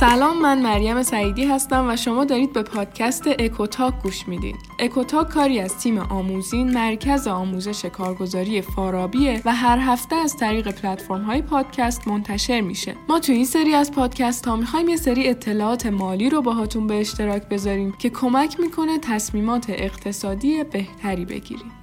سلام، من مریم سعیدی هستم و شما دارید به پادکست اکوتاک گوش میدید. اکوتاک کاری از تیم آموزین، مرکز آموزش کارگزاری فارابیه و هر هفته از طریق پلتفرم‌های پادکست منتشر میشه. ما تو این سری از پادکست‌ها می‌خوایم یه سری اطلاعات مالی رو باهاتون به اشتراک بذاریم که کمک می‌کنه تصمیمات اقتصادی بهتری بگیرید.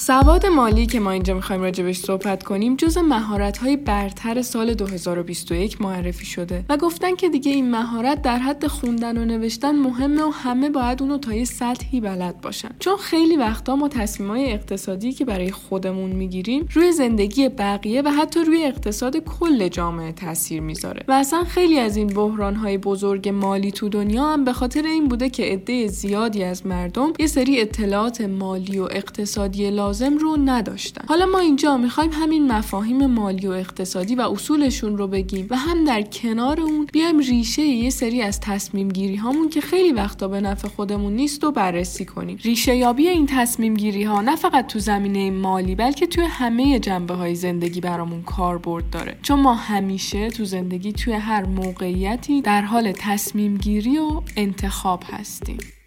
سواد مالی که ما اینجا میخوایم راجبش صحبت کنیم جزو مهارت‌های برتر سال 2021 معرفی شده و گفتن که دیگه این مهارت در حد خوندن و نوشتن مهمه و همه باید اونو تا یه سطحی بلد باشن، چون خیلی وقتا ما تصمیم‌های اقتصادی که برای خودمون میگیریم روی زندگی بقیه و حتی روی اقتصاد کل جامعه تاثیر میذاره و اصلا خیلی از این بحران‌های بزرگ مالی تو دنیا هم به خاطر این بوده که عده زیادی از مردم یه سری اطلاعات مالی و اقتصادی لازم رو نداشتن. حالا ما اینجا میخوایم همین مفاهیم مالی و اقتصادی و اصولشون رو بگیم و هم در کنار اون بیایم ریشه یه سری از تصمیم گیری هامون که خیلی وقتا به نفع خودمون نیست رو بررسی کنیم. ریشه یابی این تصمیم گیری ها نه فقط تو زمینه مالی بلکه توی همه جنبه های زندگی برامون کاربرد داره، چون ما همیشه تو زندگی توی هر موقعیتی در حال تصمیم گیری و انتخاب هستیم.